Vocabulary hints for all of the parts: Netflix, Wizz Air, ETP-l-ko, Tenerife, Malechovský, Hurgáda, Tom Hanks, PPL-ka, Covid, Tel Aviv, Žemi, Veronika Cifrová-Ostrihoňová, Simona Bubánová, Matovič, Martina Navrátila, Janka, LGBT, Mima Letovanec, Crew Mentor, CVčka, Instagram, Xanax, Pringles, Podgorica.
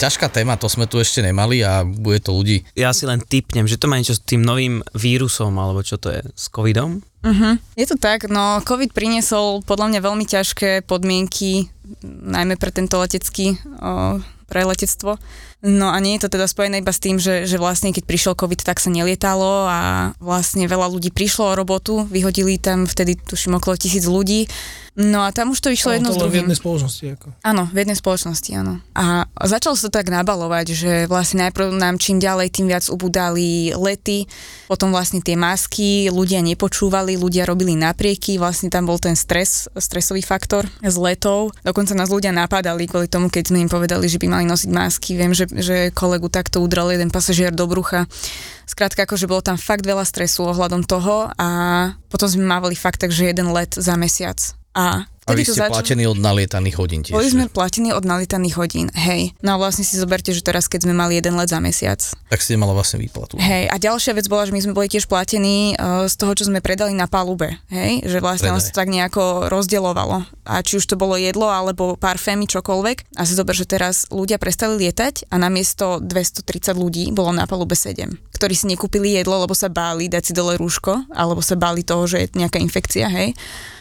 Ťažká téma, to sme tu ešte nemali a bude to ľudí. Ja si len tipnem, že to má niečo s tým novým vírusom, alebo čo to je, s covidom? Je to tak, no covid priniesol podľa mňa veľmi ťažké podmienky, najmä pre tento letecký pre letectvo. No a nie je to teda spojené iba s tým, že vlastne keď prišiel COVID, tak sa nelietalo a vlastne veľa ľudí prišlo o robotu, vyhodili tam vtedy tuším okolo 1000 ľudí. No a tam už to išlo jedno s druhým. V jednej spoločnosti ako. Áno, v jednej spoločnosti, áno. A začalo sa tak nabalovať, že vlastne najprv nám čím ďalej, tým viac ubudali lety, potom vlastne tie masky, ľudia nepočúvali, ľudia robili naprieky, vlastne tam bol ten stresový faktor z letov. Dokonca nás ľudia napádali kvôli tomu, keď sme im povedali, že by mali nosiť masky. Viem, že kolegu takto udral jeden pasažier do brucha. Skrátka, akože bolo tam fakt veľa stresu ohľadom toho a potom sme mávali fakt tak, že jeden let za mesiac. A vy ste platení od nalietaných hodín tiež. Boli sme platení od nalietaných hodín, hej. No a vlastne si zoberte, že teraz, keď sme mali jeden let za mesiac. Tak si nemala vlastne výplatu. Hej, a ďalšia vec bola, že my sme boli tiež platení z toho, čo sme predali na palube, hej. Že vlastne sa tak nejako rozdielovalo. A či už to bolo jedlo, alebo parfémy, čokoľvek. A si zober, že teraz ľudia prestali lietať a namiesto 230 ľudí bolo na palube 7, ktorí si nekúpili jedlo, lebo sa báli dať si dole rúško, alebo sa báli toho, že je nejaká infekcia, hej.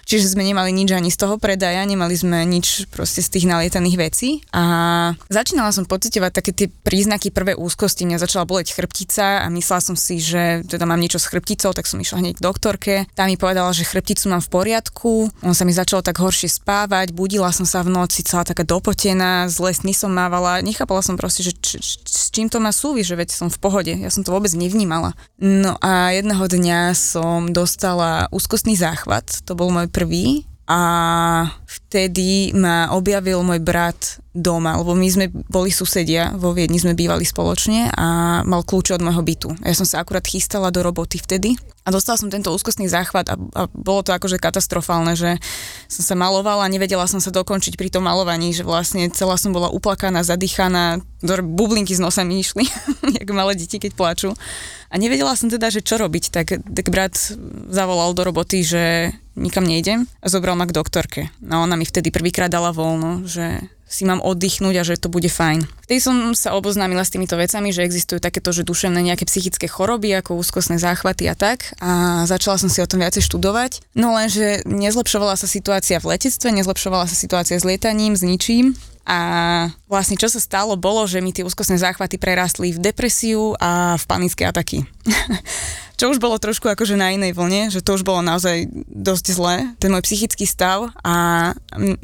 Čiže sme nemali nič ani z toho predaja, nemali sme nič proste z tých nalietaných vecí a začínala som pociťovať také tie príznaky prvé úzkosti. Mňa začala boleť chrbtica a myslela som si, že teda mám niečo s chrbticou, tak som išla hneď k doktorke. Tá mi povedala, že chrbticu mám v poriadku, on sa mi začalo tak horšie spávať, budila som sa v noci celá taká dopotená, zle sny som mávala, nechápala som proste, že s čím to má súvisť, že veď som v pohode, ja som to vôbec nevnímala. No a jedného dňa som dostala úzkostný záchvat, to bol môj prvý a vtedy ma objavil môj brat doma, lebo my sme boli susedia, vo Viedni sme bývali spoločne a mal kľúče od môjho bytu. Ja som sa akurát chystala do roboty vtedy a dostala som tento úzkostný záchvat a bolo to akože katastrofálne, že som sa malovala, nevedela som sa dokončiť pri tom malovaní, že vlastne celá som bola uplakaná, zadýchaná, bublinky z nosa mi išli, jak malé deti, keď plačú. A nevedela som teda, že čo robiť, tak brat zavolal do roboty, že nikam nejdem a zobral ma k doktorke. No ona mi vtedy prvýkrát dala voľno, že si mám oddychnúť a že to bude fajn. Vtedy som sa oboznámila s týmito vecami, že existujú takéto, že duševné nejaké psychické choroby, ako úzkostné záchvaty a tak. A začala som si o tom viacej študovať. No lenže nezlepšovala sa situácia v letectve, nezlepšovala sa situácia s lietaním, s ničím. A vlastne čo sa stalo bolo, že mi tie úzkostné záchvaty prerastli v depresiu a v panické ataky. Čo už bolo trošku akože na inej vlne, že to už bolo naozaj dosť zlé, ten môj psychický stav a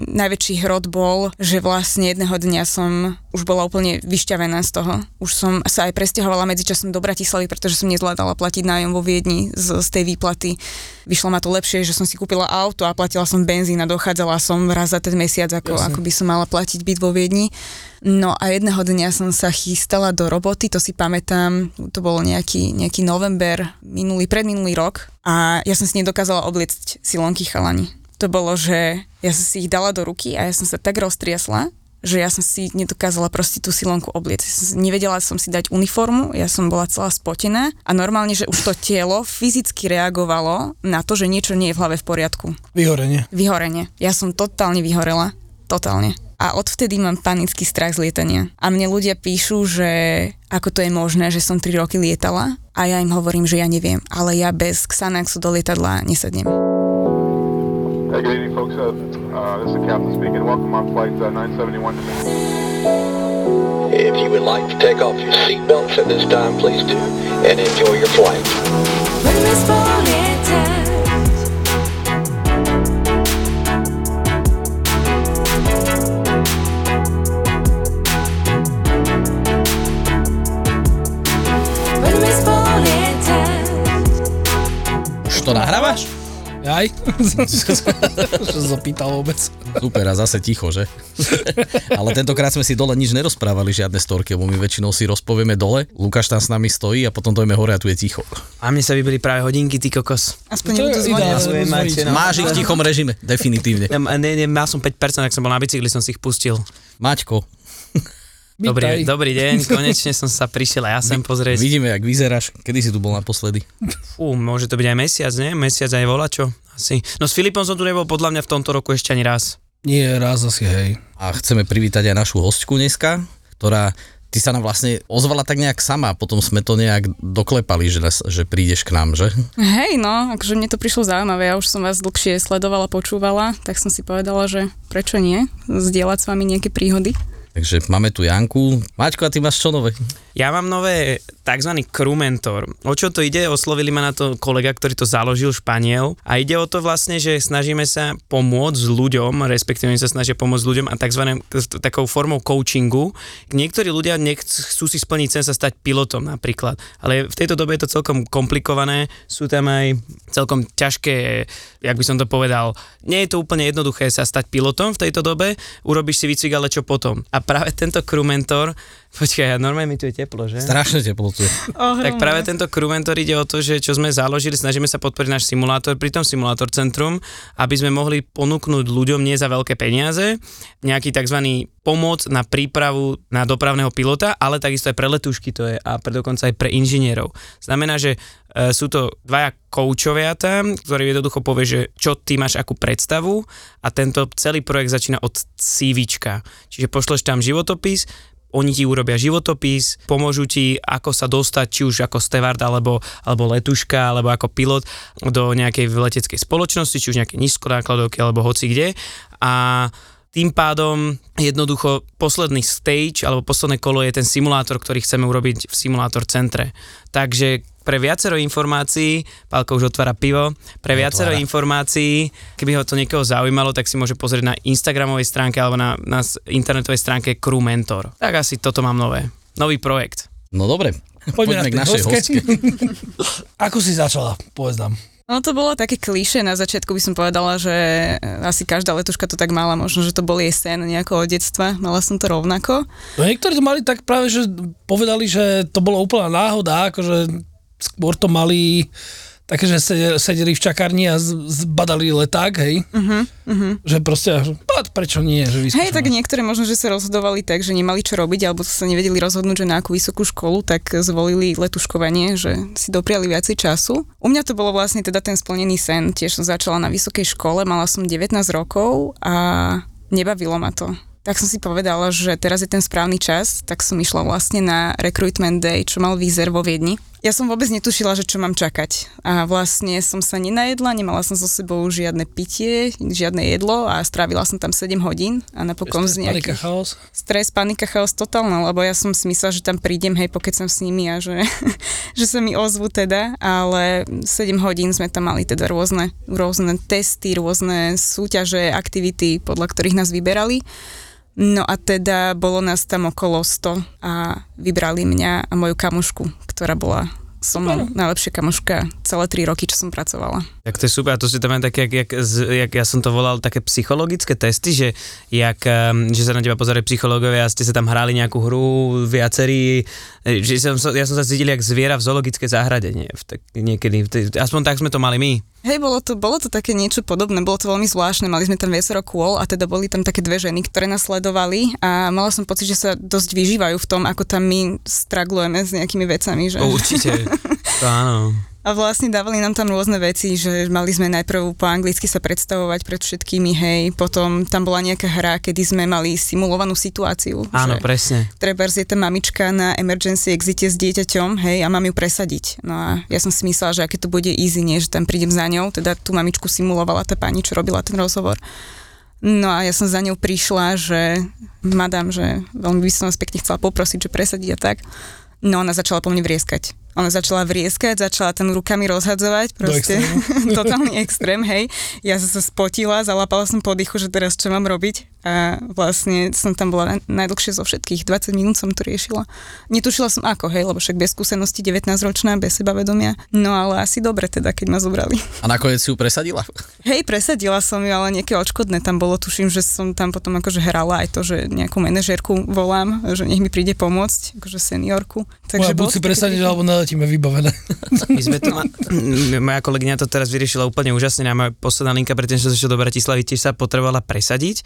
najväčší hrot bol, že vlastne jedného dňa som už bola úplne vyšťavená z toho. Už som sa aj presťahovala medzičasom do Bratislavy, pretože som nezvládala platiť nájom vo Viedni z tej výplaty. Vyšlo ma to lepšie, že som si kúpila auto a platila som benzín a dochádzala som raz za ten mesiac, ako by som mala platiť byt vo Viedni. No a jedného dňa som sa chystala do roboty, to si pamätám, to bolo nejaký november, predminulý rok a ja som si nedokázala obliecť silonky chalani. To bolo, že ja som si ich dala do ruky a ja som sa tak roztriasla, že ja som si nedokázala proste tú silonku obliecť. Nevedela som si dať uniformu, ja som bola celá spotená a normálne, že už to telo fyzicky reagovalo na to, že niečo nie je v hlave v poriadku. Vyhorenie. Ja som totálne vyhorela. Totálne. A odvtedy mám panický strach z lietania. A mne ľudia píšu, že ako to je možné, že som 3 roky lietala a ja im hovorím, že ja neviem, ale ja bez Xanaxu do lietadla nesadnem. Hey, good evening, folks. This is the captain speaking. Welcome on flight 971. If you would like to take off your seatbelts at this time, please do, and enjoy your flight. Aj? Čo zopýtal vôbec. Super, a zase ticho, že? Ale tentokrát sme si dole nič nerozprávali, žiadne storky, lebo my väčšinou si rozpovieme dole, Lukáš tam s nami stojí a potom dojme hore a tu je ticho. A mne sa vybrali práve hodinky, ty kokos. Aspoň to zvonil. Máš ich v tichom režime, definitívne. Ne, mal som 5%, ak som bol na bicykli, som si ich pustil. Maťko. Dobrý deň, konečne som sa prišiel a ja sem pozrieť. Vidíme, jak vyzeráš. Kedy si tu bol naposledy? Môže to byť aj mesiac, nie? Mesiac aj volačo. Asi. No s Filipom som tu nebol podľa mňa v tomto roku ešte ani raz. Nie, raz asi, hej. A chceme privítať aj našu hostku dneska, ktorá... Ty sa nám vlastne ozvala tak nejak sama, potom sme to nejak doklepali, že prídeš k nám, že? Hej, no, akože mne to prišlo zaujímavé, ja už som vás dlhšie sledovala, počúvala, tak som si povedala, že prečo nie, zdieľať s vami nejaké príhody. Takže máme tu Janku. Maťko, a ty máš čo nové? Ja mám nové takzvaný Crew Mentor. O čo to ide? Oslovili ma na to kolega, ktorý to založil, Španiel. A ide o to vlastne, že snažíme sa pomôcť ľuďom, respektíve sa snažia pomôcť ľuďom a takzvanou takou formou coachingu. Niektorí ľudia chcú si splniť sen sa stať pilotom napríklad. Ale v tejto dobe je to celkom komplikované. Sú tam aj celkom ťažké, jak by som to povedal, nie je to úplne jednoduché sa stať pilotom v tejto dobe. Urobíš si výcvik, ale čo potom? A práve tento Crew Mentor, počkaj, normálne mi tu je teplo, že? Strašne teplo tu je. Tak práve tento Crew Mentor ide o to, že čo sme založili, snažíme sa podporiť náš simulátor, pri tom simulátor centrum, aby sme mohli ponúknuť ľuďom nie za veľké peniaze, nejaký tzv. Pomoc na prípravu na dopravného pilota, ale takisto aj pre letušky to je a dokonca aj pre inžinierov. Znamená, že sú to dvaja koučovia tam, ktorý jednoducho povie, že čo ty máš akú predstavu a tento celý projekt začína od CVčka. Čiže pošleš tam životopis, oni ti urobia životopis, pomôžu ti, ako sa dostať, či už ako stevard, alebo letuška, alebo ako pilot do nejakej leteckej spoločnosti, či už nejaké nízkonákladovky, alebo hoci kde. A tým pádom jednoducho posledný stage alebo posledné kolo je ten simulátor, ktorý chceme urobiť v simulátor centre. Takže pre viacero informácií, Pálko už otvára pivo, viacero informácií, keby ho to niekoho zaujímalo, tak si môže pozrieť na Instagramovej stránke alebo na internetovej stránke Crew Mentor. Tak asi toto mám nové. Nový projekt. No dobre, poďme k našej hostke. Ako si začala, povedz nám. No to bolo také klišé, na začiatku by som povedala, že asi každá letuška to tak mala, možno, že to bol jej sen nejako od detstva, mala som to rovnako. No niektorí to mali tak práve, že povedali, že to bolo úplná náhoda, akože skôr to mali také, že sedeli v čakárni a zbadali leták, hej, že proste, prečo nie, že vyskúšame. Hej, tak niektorí možno, že sa rozhodovali tak, že nemali čo robiť, alebo sa nevedeli rozhodnúť, že na akú vysokú školu, tak zvolili letuškovanie, že si dopriali viacej času. U mňa to bolo vlastne teda ten splnený sen, tiež som začala na vysokej škole, mala som 19 rokov a nebavilo ma to. Tak som si povedala, že teraz je ten správny čas, tak som išla vlastne na recruitment day, čo mal Wizz Air vo Viedni. Ja som vôbec netušila, že čo mám čakať. A vlastne som sa nenajedla, nemala som so sebou žiadne pitie, žiadne jedlo a strávila som tam 7 hodín a napokon z nejakých... Panika, chaos? Stres, panika, chaos, totálne, lebo ja som si myslela, že tam prídem, hej, pokecam s nimi a že, že sa mi ozvu teda, ale 7 hodín sme tam mali teda rôzne testy, rôzne súťaže, aktivity, podľa ktorých nás vyberali. No a teda bolo nás tam okolo 100 a vybrali mňa a moju kamošku, ktorá bola so mnou najlepšia kamoška celé 3 roky, čo som pracovala. Tak to je super, a to si tam aj také, jak ja som to volal, také psychologické testy, že sa na teba pozerajú psychológovia a ste sa tam hrali nejakú hru, viacerí, že ja som sa cítil jak zviera v zoologické záhrade, niekedy, aspoň tak sme to mali my. Hej, bolo to také niečo podobné, bolo to veľmi zvláštne, mali sme tam viacero kôl a teda boli tam také dve ženy, ktoré nás sledovali a mala som pocit, že sa dosť vyžívajú v tom, ako tam my straglujeme s nejakými vecami, že? Určite, to áno. A vlastne dávali nám tam rôzne veci, že mali sme najprv po anglicky sa predstavovať pred všetkými, hej, potom tam bola nejaká hra, kedy sme mali simulovanú situáciu. Áno, presne. Trebárs je tá mamička na emergency exite s dieťaťom, hej, a mám ju presadiť. No a ja som si myslela, že aké to bude easy, nie, že tam prídem za ňou, teda tú mamičku simulovala tá pani, čo robila ten rozhovor. No a ja som za ňou prišla, že madam, že veľmi by som vás pekne chcela poprosiť, že presadiť a tak. No ona začala po mne vrieskať. Ona začala vrieskať, začala tam rukami rozhadzovať, proste totálny extrém, hej. Ja som sa spotila, zalapala som po dýchu, že teraz čo mám robiť a vlastne som tam bola najdlhšie zo všetkých, 20 minút som to riešila. Netušila som ako, hej, lebo však bez skúsenosti 19-ročná, bez sebavedomia, no ale asi dobre teda, keď ma zobrali. A nakoniec si ju presadila? Hej, presadila som ju, ale nejaké odškodné tam bolo, tuším, že som tam potom akože hrala aj to, že nejakú manažérku volám, že nech mi príde pomôcť, akože seniorku. Takže buď si presadila, alebo naletíme vybavené. My sme to moja kolegyňa to teraz vyriešila úplne úžasne, a moja posledná linka, pretože som sa do Bratislavy tiež sa potrebovala presadiť.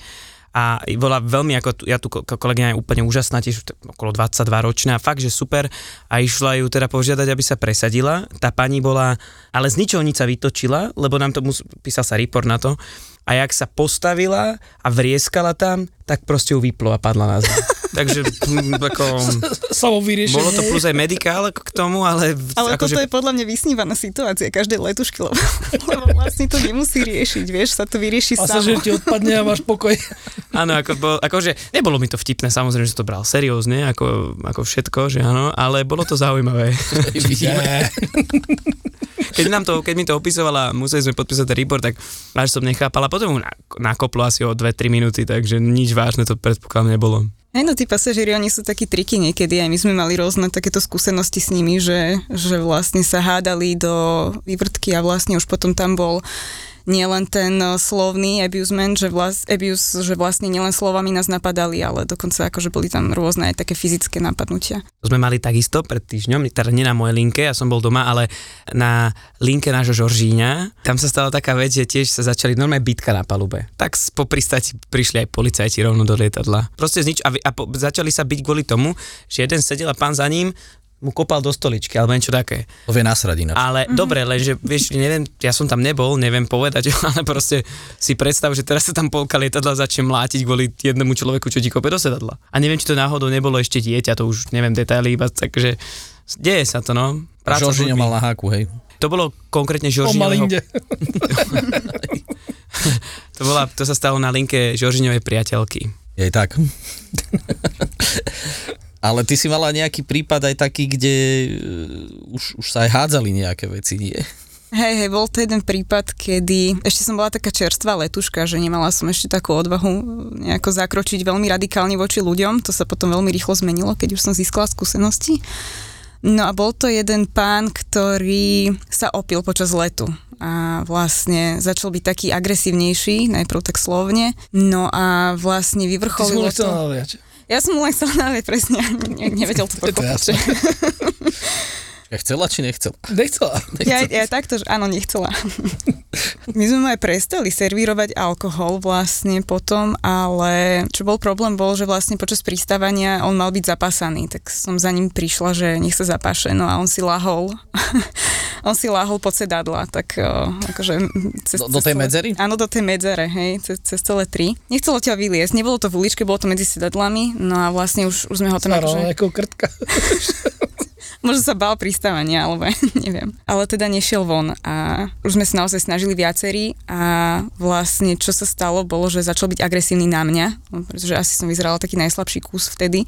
A bola veľmi, ako ja tu kolegyňa je úplne úžasná, tiež okolo 22 ročná, fakt, že super. A išla ju teda požiadať, aby sa presadila. Tá pani bola, ale z ničoho nič sa vytočila, lebo nám to písal sa report na to. A jak sa postavila a vrieskala tam, tak proste ju vyplo a padla na zem. Takže ako, bolo to plus aj medikál k tomu, ale... Ale ako, toto je podľa mňa vysnívaná situácia každej letušky, lebo vlastne to nemusí riešiť, vieš, sa to vyrieši samo. A sa, že ti odpadne a máš pokoj. Áno, akože nebolo mi to vtipné, samozrejme, že to bral seriózne, ako všetko, že áno, ale bolo to zaujímavé. Keď mi to opisovala, museli sme podpísať ten report, tak až som nechápala. Potom ho nakoplo asi o 2-3 minúty, takže nič vážne to predpokladám nebolo. Aj no, tí pasažieri, oni sú takí triky niekedy, aj my sme mali rôzne takéto skúsenosti s nimi, že vlastne sa hádali do vývrtky a vlastne už potom tam bol nielen ten slovný abusement, že vlastne nielen slovami nás napadali, ale dokonca akože boli tam rôzne aj také fyzické napadnutia. To sme mali takisto pred týždňom, teda nie na mojej linke, ja som bol doma, ale na linke nášho Žoržíňa, tam sa stala taká vec, že tiež sa začali normálne bitka na palube. Tak po pristáti prišli aj policajti rovno do lietadla. Proste začali sa biť kvôli tomu, že jeden sedel a pán za ním mu kopal do stoličky, alebo niečo také. To vie nasrať ináč. Ale dobre, lenže vieš, neviem, ja som tam nebol, neviem povedať, ale proste si predstav, že teraz sa tam polka lietadla začne mlátiť kvôli jednému človeku, čo ti kope do sedadla. A neviem, či to náhodou nebolo ešte dieťa, to už neviem detaily, iba takže deje sa to, no. Žoržino mal na háku, hej. To bolo konkrétne Žoržinového... To sa stalo na linke Žoržinovej priateľky. Je tak. Ale ty si mala nejaký prípad aj taký, kde už sa aj hádzali nejaké veci, nie? Hej, bol to jeden prípad, kedy ešte som bola taká čerstvá letuška, že nemala som ešte takú odvahu nejako zakročiť veľmi radikálne voči ľuďom. To sa potom veľmi rýchlo zmenilo, keď už som získala skúsenosti. No a bol to jeden pán, ktorý sa opil počas letu. A vlastne začal byť taký agresívnejší, najprv tak slovne. No a vlastne vyvrcholilo to... Ty si mu chcela naviať. Ja som mu len chcela naviať, presne. Nevedel to pokopiť. Ja chcela, či nechcela? Nechcela. Ja takto, že áno, nechcela. My sme mu aj prestali servírovať alkohol vlastne potom, ale čo bol problém bol, že vlastne počas pristávania on mal byť zapasaný, tak som za ním prišla, že nech sa zapáše, no a on si lahol. On si lahol pod sedadla, tak akože... do tej medzery? Áno, do tej medzere, hej, cez celé tri. Nechcelo ťa vyliesť, nebolo to v uličke, bolo to medzi sedadlami, no a vlastne už sme ho tam... Starala nejakou krtka. Možno sa bál pristávania, alebo neviem. Ale teda nešiel von a už sme sa naozaj snažili viacerí a vlastne čo sa stalo bolo, že začal byť agresívny na mňa, pretože asi som vyzerala taký najslabší kus vtedy.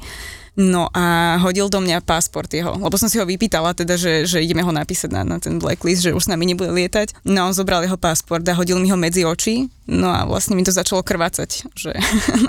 No a hodil do mňa pasport jeho, lebo som si ho vypýtala teda, že ideme ho napísať na ten blacklist, že už s nami nebude lietať. No a on zobral jeho pasport a hodil mi ho medzi oči, no a vlastne mi to začalo krvácať, že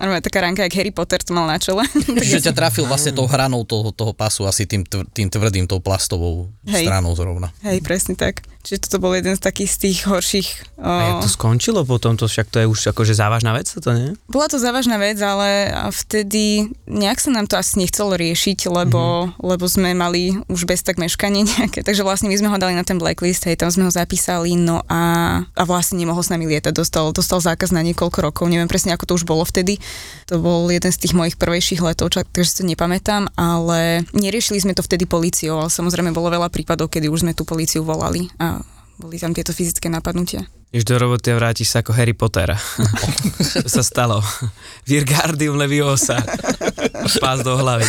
normálne taká ranka, jak Harry Potter to mal na čele. Že ťa trafil vlastne tou hranou toho pasu, asi tým tvrdým, tou plastovou stranou zrovna. Hej, presne tak. Čiže toto bol jeden z takých z tých horších... A jak to skončilo potom? To však to je už akože závažná vec, to nie? Bola to závažná vec, ale vtedy nejak sa nám to asi chcel riešiť, lebo sme mali už bez tak meškanie nejaké. Takže vlastne my sme ho dali na ten blacklist, hej, tam sme ho zapísali, no a vlastne nemohol s nami lietať. Dostal zákaz na niekoľko rokov, neviem presne, ako to už bolo vtedy. To bol jeden z tých mojich prvejších letov, takže si to nepamätám, ale neriešili sme to vtedy políciou, ale samozrejme bolo veľa prípadov, kedy už sme tú políciu volali a boli tam tieto fyzické napadnutia. Jež do roboty a vrátiš sa ako Harry Potter. To sa stalo. Virgardium Leviosa. Pás do hlavy.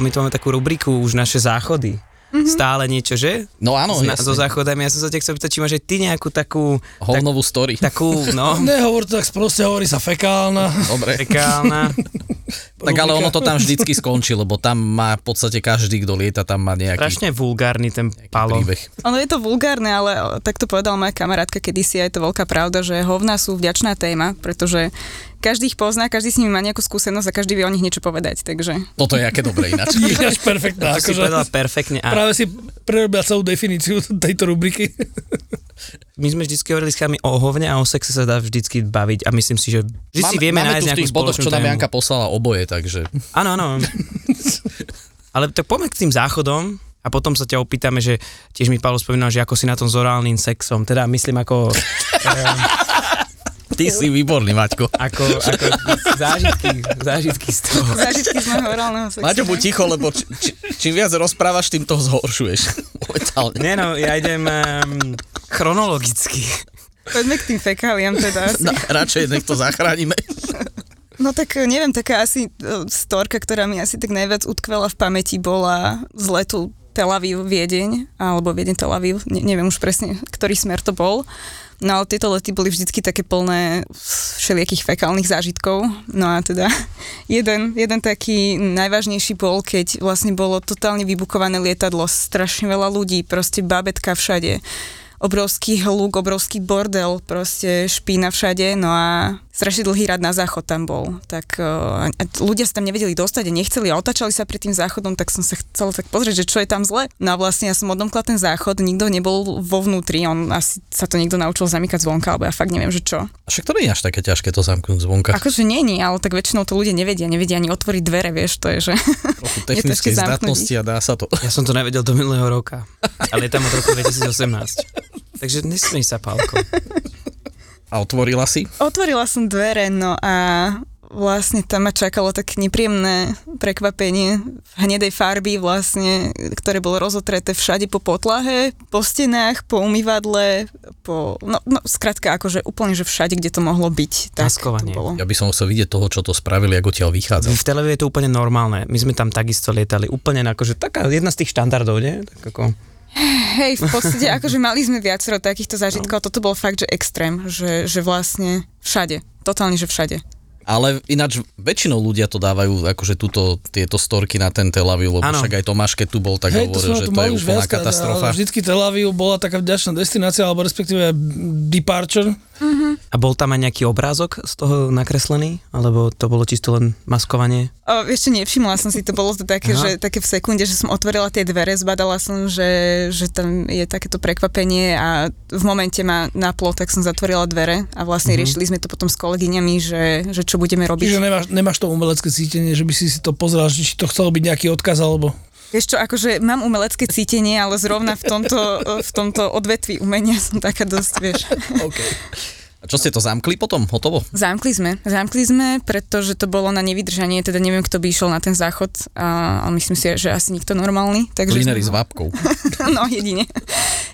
My tu máme takú rubriku už naše záchody. stále niečo, že? No áno. So záchodami, ja som sa ťa chcel pýtať, či máš aj ty nejakú takú... Holnovú story. Takú, no. Nehovor to tak sproste, hovorí sa fekálna. Dobre. Fekálna. Tak ale ono to tam vždycky skončí, lebo tam má v podstate každý, kto lieta, tam má nejaký... Strašne vulgárny ten Palo. Ono je to vulgárne, ale tak to povedala moja kamarátka kedysi, aj to veľká pravda, že hovná sú vďačná téma, pretože každý ich pozná, každý s nimi má nejakú skúsenosť a každý vie o nich niečo povedať, takže... Toto je aké dobre ináč. Ináč perfektná. To si povedala perfektne. Práve si prerobila celú definíciu tejto rubriky. My sme vždycky hovorili s chami o hovne a o sexe sa dá vždycky baviť a myslím si, že vždy si vieme nájsť nejakú spoločnú tému. Máme tu v tých bodoch, čo nám Janka poslala oboje, takže... Áno, áno. Ale tak poďme k tým záchodom. A potom sa ťa opýtame, že tiež mi Paolo spomínal, že ako si na tom s orálnym sexom. Teda myslím ako... Ty si výborný, Maťko. Ako zážitky z toho. Zážitky z môjho orálneho sexu. Maťo, buď ticho, lebo čím viac rozprávaš, tým to zhoršuješ. Nie no, ja idem chronologicky. Poďme k tým fekáliam teda. Radšej nech to zachránime. No tak neviem, taká asi storka, ktorá mi asi tak najviac utkvela v pamäti, bola z letu Tel Aviv-Viedeň, alebo Viedeň-Tel Aviv, neviem už presne, ktorý smer to bol. No ale tieto lety boli vždycky také plné všelijakých fekálnych zážitkov. No a teda jeden taký najvážnejší bol, keď vlastne bolo totálne vybukované lietadlo, strašne veľa ľudí, proste babetka všade. Obrovský hluk, obrovský bordel, proste špína všade, no a strašne dlhý rad na záchod tam bol. Tak a ľudia sa tam nevedeli dostať a nechceli a otáčali sa pred tým záchodom, tak som sa chcela tak pozrieť, že čo je tam zle. No a vlastne ja som odomkla ten záchod, nikto nebol vo vnútri, on asi sa to niekto naučil zamykať zvonka, alebo ja fakt neviem, že čo. A však to nie je až také ťažké to zamknúť zvonka. Akože nie, ale tak väčšinou to ľudia nevedia ani otvoriť dvere, vieš, to je, že... Technické zdatnosti a dá sa to. Ja som to nevedel do minulého roka, ale je tam od roku 2018. Takže nesmej sa, Pálko. A otvorila si? Otvorila som dvere, no a vlastne tam ma čakalo tak nepríjemné prekvapenie hnedej farby vlastne, ktoré bolo rozotreté všade po potlahe, po stenách, po umývadle, po... No skrátka akože úplne, že všade, kde to mohlo byť. Tak to bolo. Ja by som chcel vidieť toho, čo to spravili, ako odtiaľ vychádza. V Tel Avive je to úplne normálne. My sme tam takisto lietali. Úplne akože taká jedna z tých štandardov, nie? Tak ako... Hej, v podstate, akože mali sme viacero takýchto zážitkov, no. Toto bol fakt, že extrém, že vlastne všade, totálne, že všade. Ale ináč väčšinou ľudia to dávajú, akože tieto storky na ten Tel Aviv, lebo však aj Tomáš, keď tu bol, tak hovoril, že to je úplná katastrofa. Vždycky Tel Aviv bola taká vďačná destinácia, alebo respektíve departure. Uh-huh. A bol tam aj nejaký obrázok z toho nakreslený? Alebo to bolo čisto len maskovanie? Ešte nevšimla som si, to bolo to také, že také v sekunde, že som otvorila tie dvere, zbadala som, že tam je takéto prekvapenie a v momente ma naplo, tak som zatvorila dvere a vlastne riešili sme to potom s kolegyňami, že čo budeme robiť. Čiže nemáš to umelecké cítenie, že by si to pozeral, či to chcelo byť nejaký odkaz, alebo... Vieš čo, akože mám umelecké cítenie, ale zrovna v tomto odvetví umenia som taká dosť, vieš. Okay. A čo ste to zamkli potom? Hotovo? Zamkli sme, pretože to bolo na nevydržanie, teda neviem, kto by išiel na ten záchod, ale myslím si, že asi nikto normálny. Klinery s vápkou. No,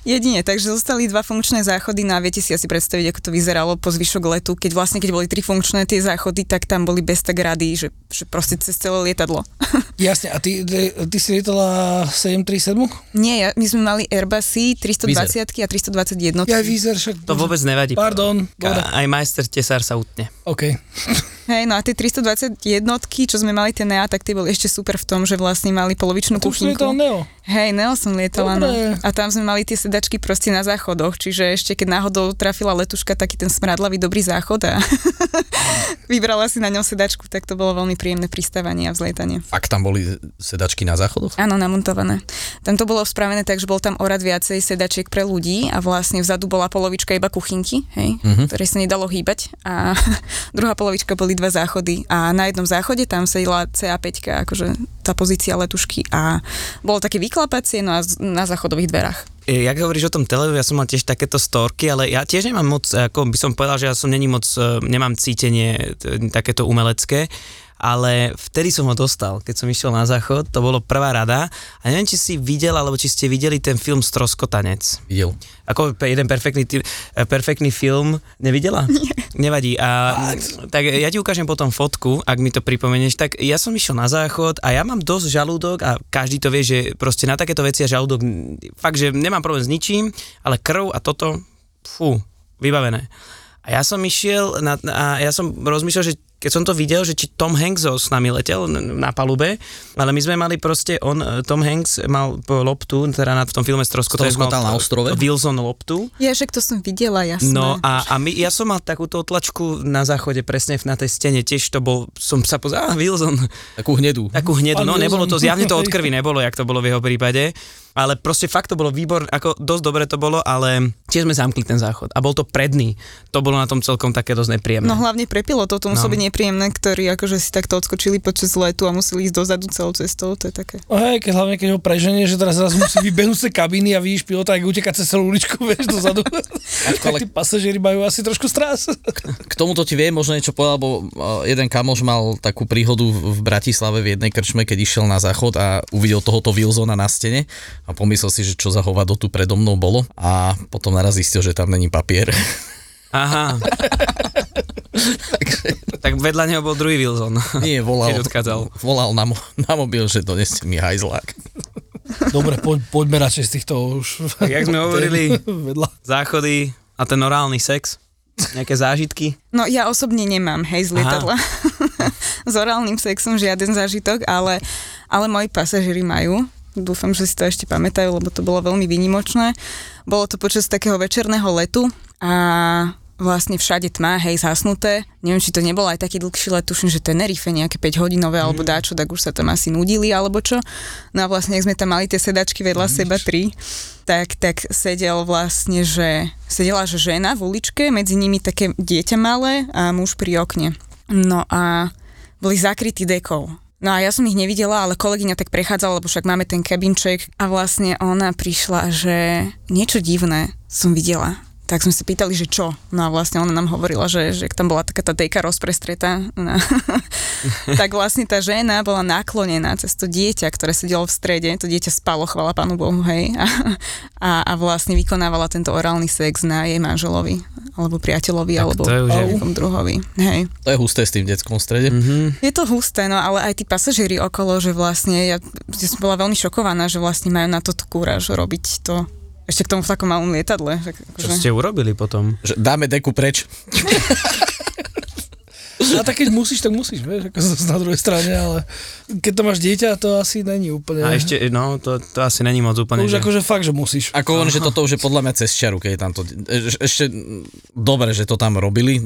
jedine, takže zostali dva funkčné záchody, no a viete si asi predstaviť, ako to vyzeralo po zvyšok letu, keď boli tri funkčné tie záchody, tak tam boli bez tak rady, že proste cez celé lietadlo. Jasne, a ty si lietala 737? Nie, my sme mali Airbusy 320 a 321. Ja Wizz Air, však... To vôbec nevadí. Pardon. Aj majster tesár sa utne. OK. Hej, no a tie 320 jednotky, čo sme mali tie NEA, tak tie boli ešte super v tom, že vlastne mali polovičnú kuchynku. A tu už lietal NEO. Hej, NEO som lietala. Dobre. A tam sme mali tie sedačky proste na záchodoch, čiže ešte keď náhodou trafila letuška taký ten smradlavý dobrý záchod a vybrala si na ňom sedačku, tak to bolo veľmi príjemné pristávanie a vzlietanie. Fakt tam boli sedačky na záchodoch? Áno, namontované. Tam to bolo spravené tak, že bol tam orad viacej sedačiek pre ľudí a vlastne vzadu bola polovička iba kuchynky, hej, ktorej sa nedalo hýbať a druhá polovička boli dva záchody a na jednom záchode tam sedela CA5, akože tá pozícia letušky a bolo také vyklapacie na záchodových dverách. Jak hovoríš o tom Tel Avive, ja som mal tiež takéto storky, ale ja tiež nemám moc, ako by som povedal, že ja som nemám cítenie takéto umelecké, ale vtedy som ho dostal, keď som išiel na záchod, to bolo prvá rada a neviem, či si videl, alebo či ste videli ten film Stroskotanec. Videl. Ako jeden perfektný film, nevidela? Nevadí. Tak ja ti ukážem potom fotku, ak mi to pripomenieš. Tak ja som išiel na záchod a ja mám dosť žalúdok a každý to vie, že proste na takéto veci a žalúdok, fakt, že nemám problém s ničím, ale krv a toto, fú, vybavené. A ja som išiel a ja som rozmýšľal, že keď som to videl, že či Tom Hanks s nami letel na palube, ale my sme mali proste, Tom Hanks mal loptu, teda v tom filme Stroskotal na ostrove. Wilson loptu. Ja však to som videla, jasné. No a ja som mal takúto otlačku na záchode, presne na tej stene, tiež to bol, som sa pozeral, Wilson. Takú hnedú, no Wilson. Nebolo to, zjavne to od krvi nebolo, jak to bolo v jeho prípade, ale proste fakt to bolo výborné, ako dosť dobre to bolo, ale tiež sme zamkli ten záchod a bol to predný, to bolo na tom celkom také dosť nepríjemné. No hlavne pre pilotov to muselo byť príjemné, ktorí akože si takto odskočili počas letu a museli ísť dozadu celou cestou, to je také. Hlavne keď ho preženie, že teraz musí vybehnúť z kabíny a vidíš pilota, ako uteká cez celú uličku, vieš, dozadu. Ale tí pasažieri majú asi trošku strás. K tomuto ti vie možno niečo povedal, bo jeden kamoš mal takú príhodu v Bratislave v jednej krčme, keď išiel na záchod a uvidel tohoto Wilsona na stene a pomyslel si, že čo za hovado tu predo mnou bolo a potom naraz zistil, že tam není papier. Aha. Tak vedľa neho bol druhý Wilson. Nie, volal na mobil, že doneste mi hajzlák. Dobre, poďme radšej z týchto už. Tak jak sme hovorili, záchody a ten orálny sex, nejaké zážitky? No ja osobne nemám, hej, z lietadla. S orálnym sexom žiaden zážitok, ale moji pasažíri majú. Dúfam, že si to ešte pamätajú, lebo to bolo veľmi výnimočné. Bolo to počas takého večerného letu a vlastne všade tma, hej, zhasnuté. Neviem, či to nebol aj taký dlhší let, tuším, že Tenerife nejaké 5-hodinové alebo dáčo, tak už sa tam asi nudili alebo čo. No a vlastne, ak sme tam mali tie sedačky vedľa seba 3, tak sedela že žena v uličke, medzi nimi také dieťa malé a muž pri okne. No a boli zakrytí dekou. No a ja som ich nevidela, ale kolegyňa tak prechádzala, lebo však máme ten kabinček a vlastne ona prišla, že niečo divné som videla. Tak sme sa pýtali, že čo? No a vlastne ona nám hovorila, že tam bola taká tá dejka rozprestretá. No. Tak vlastne tá žena bola naklonená cez to dieťa, ktoré sedelo v strede. To dieťa spalo, chvála Pánu Bohu, hej. A vlastne vykonávala tento orálny sex na jej manželovi, alebo priateľovi, tak alebo nejakom druhovi. Hej. To je husté s tým detskom strede. Mm-hmm. Je to husté, no ale aj tí pasažieri okolo, že vlastne, ja som bola veľmi šokovaná, že vlastne majú na to kúraž robiť to. Ešte k tomu v takom malom lietadle. Akože. Čo ste urobili potom? Že dáme deku preč. A tak keď musíš, tak musíš, vieš, ako na druhej strane, ale keď to máš dieťa, to asi není úplne. A ešte, no, to asi není moc úplne. Už že akože fakt, že musíš. Ako on, že toto už je podľa mňa cez čiaru, keď je tam to, ešte dobre, že to tam robili,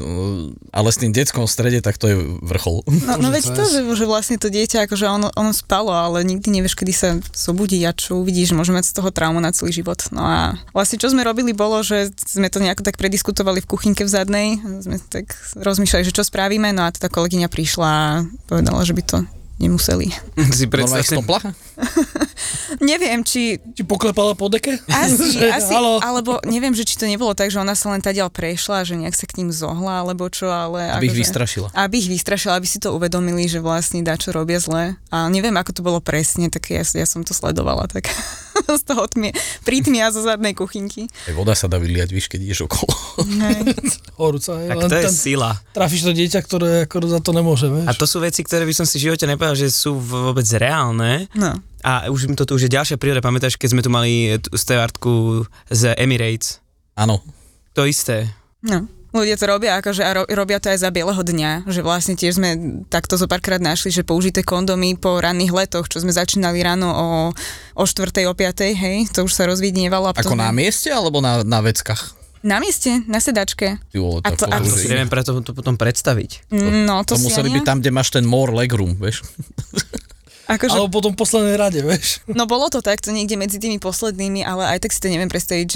ale s tým detskom v strede, tak to je vrchol. No veď to, že vlastne to dieťa, akože ono spalo, ale nikdy nevieš, kedy sa zobudí a čo uvidíš, môže mať z toho traumu na celý život. No a vlastne čo sme robili bolo, že sme to nejako tak prediskutovali v kuchynke v zadnej, sme tak rozmýšľali, že čo spravíme. No a teda kolegyňa prišla a povedala, že by to nemuseli. Si predstavila stopla? Neviem, či... Či poklepala po deke? Asi, alebo neviem, že či to nebolo tak, že ona sa len tadiaľ prešla, že nejak sa k ním zohla, alebo čo, ale... Aby ich vystrašila. Aby ich vystrašila, aby si to uvedomili, že vlastne dačo robia zle. A neviem, ako to bolo presne, tak ja som to sledovala, tak z toho prítmia zo zadnej kuchynky. Voda sa dá vyliať, víš, keď ideš okolo. Horúca, hej. Tak to je sila. Trafíš to dieťa, ktoré ako za to nemôže, vieš. A to sú veci, ktoré by som si v živote že sú vôbec reálne. No. A už toto už je ďalšia príroda. Pamätáš, keď sme tu mali stevardku z Emirates? Áno. To isté. No. Ľudia to robia akože a robia to aj za bieleho dňa, že vlastne tiež sme takto zo párkrát našli, že použité kondomy po ranných letoch, čo sme začínali ráno o 4:00, o 5:00, hej, to už sa rozvidnievalo. Ako na mieste alebo na veckách? Na mieste, na sedačke. A to si neviem to potom predstaviť. No, to museli byť tam, kde máš ten more legroom, vieš. Akože, alebo potom v poslednej rade, vieš. No bolo to takto niekde medzi tými poslednými, ale aj tak si to neviem predstaviť,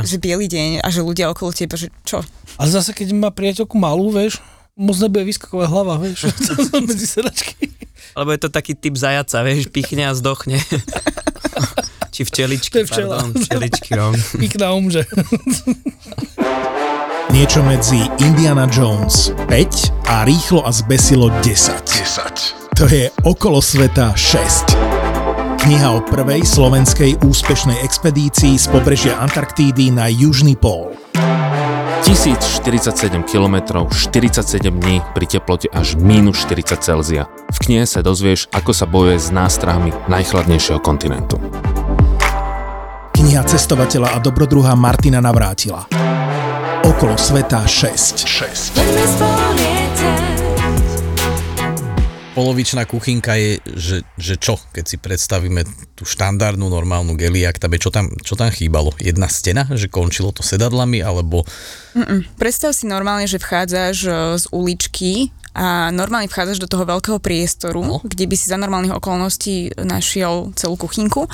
že bielý deň a že ľudia okolo teba, že čo? Ale zase, keď má priateľku malú, vieš, moc nebude vyskakovať hlava, vieš, medzi sedačky. Alebo je to taký typ zajaca, vieš, pichne a zdochne. Či včeličky, pardon, včeličky, no. Pík na umže. Niečo medzi Indiana Jones 5 a Rýchlo a zbesilo 10. To je Okolo sveta 6. Kniha o prvej slovenskej úspešnej expedícii z pobrežia Antarktídy na južný pól. 1047 km, 47 dní pri teplote až minus 40 Celzia. V knihe sa dozvieš, ako sa bojuje s nástrahmi najchladnejšieho kontinentu. Kniha cestovateľa a dobrodruha Martina Navrátila. Okolo sveta 6. Polovičná kuchynka je, že čo, keď si predstavíme tú štandardnú normálnu geliaktabe, čo tam chýbalo? Jedna stena, že končilo to sedadlami, alebo... Predstav si normálne, že vchádzaš z uličky a normálne vchádzaš do toho veľkého priestoru, kde by si za normálnych okolností našiel celú kuchynku.